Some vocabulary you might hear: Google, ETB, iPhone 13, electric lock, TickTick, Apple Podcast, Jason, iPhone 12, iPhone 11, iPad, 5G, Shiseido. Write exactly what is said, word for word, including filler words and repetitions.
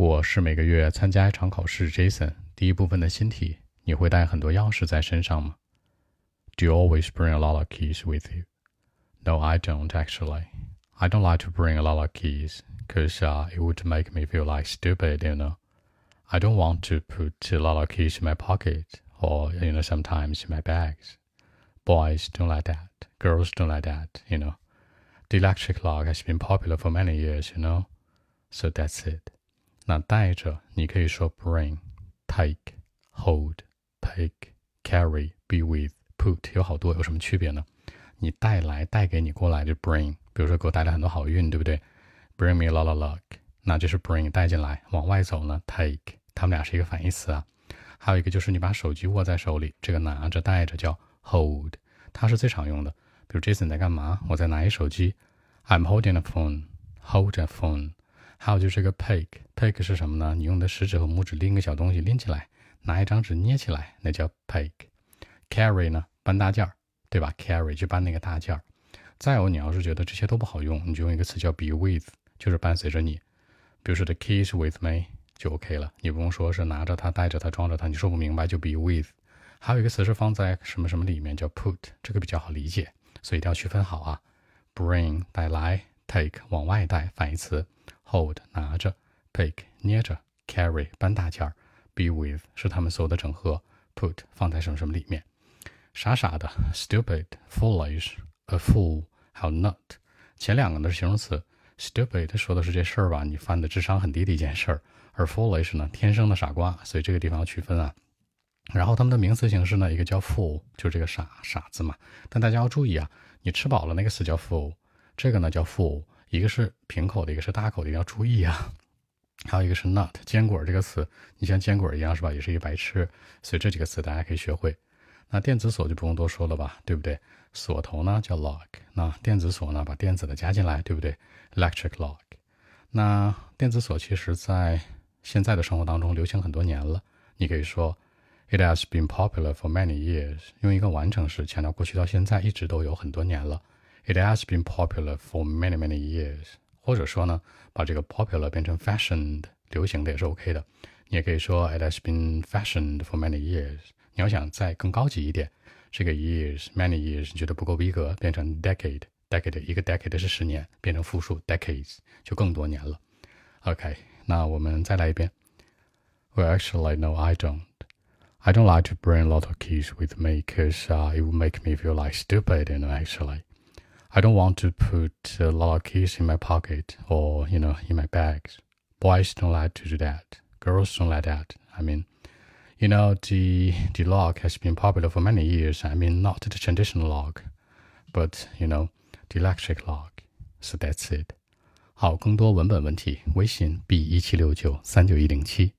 我是每个月参加一场考试 Jason， 第一部分的新题，你会带很多钥匙在身上吗？ Do you always bring a lot of keys with you? No, I don't actually. I don't like to bring a lot of keys because、uh, it would make me feel like stupid, you know. I don't want to put a lot of keys in my pocket or, you know, sometimes in my bags. Boys don't like that. Girls don't like that, you know. The electric lock has been popular for many years, you know. So that's it.那带着你可以说 bring, take, hold, pick, carry, be with, put 有好多，有什么区别呢？你带来带给你过来就 bring， 比如说给我带来很多好运，对不对？ Bring me a lot of luck， 那这是 bring 带进来，往外走呢 take， 它们俩是一个反义词啊。还有一个就是你把手机握在手里，这个拿着带着叫 hold， 它是最常用的。比如 Jason 在干嘛？我在拿一手机 ，I'm holding a phone， hold a phone。还有就是这个 pick， pick 是什么呢？你用的食指和拇指拎个小东西拎起来，拿一张纸捏起来，那叫 pick。carry 呢，搬大件儿，对吧 ？carry 去搬那个大件儿。再有，你要是觉得这些都不好用，你就用一个词叫 be with， 就是伴随着你。比如说 the keys with me 就 OK 了，你不用说是拿着它、带着它、装着它，你说不明白就 be with。还有一个词是放在什么什么里面叫 put， 这个比较好理解，所以一定要区分好啊。bring 带来 ，take 往外带，反义词。hold 拿着 pick 捏着 carry 搬大件儿 be with 是他们所有的整合 put 放在什么什么里面傻傻的 stupid foolish a fool 还有 nut 前两个呢是形容词 stupid 说的是这事儿吧你犯的智商很低的一件事儿，而 foolish 呢天生的傻瓜所以这个地方要区分啊然后他们的名词形式呢一个叫 fool 就是这个傻傻子嘛但大家要注意啊你吃饱了那个词叫 fool 这个呢叫 fool一个是平口的，一个是大口的，要注意啊。还有一个是 nut， 坚果这个词，你像坚果一样是吧？也是一白痴，所以这几个词大家可以学会。那电子锁就不用多说了吧，对不对？锁头呢叫 lock， 那电子锁呢把电子的加进来，对不对 ？electric lock。那电子锁其实在现在的生活当中流行很多年了，你可以说 it has been popular for many years， 用一个完成时强调过去到现在一直都有很多年了。It has been popular for many, many years. 或者说呢，把这个 popular 变成 fashioned， 流行的也是 OK 的。你也可以说 It has been fashioned for many years. 你要想再更高级一点，这个 years, many years 你觉得不够逼格，变成 decade, decade 一个 decade 是十年，变成复数 decades 就更多年了。OK， 那我们再来一遍。Well, actually, no, I don't. I don't like to bring a lot of keys with me because、uh, it would make me feel like stupid. And actually.I don't want to put a lot of keys in my pocket or, you know, in my bags. Boys don't like to do that. Girls don't like that. I mean, you know, the, the lock has been popular for many years. I mean, not the traditional lock, but, you know, the electric lock. So that's it. 好，更多文本问题，微信 B 一七六九三九一零七。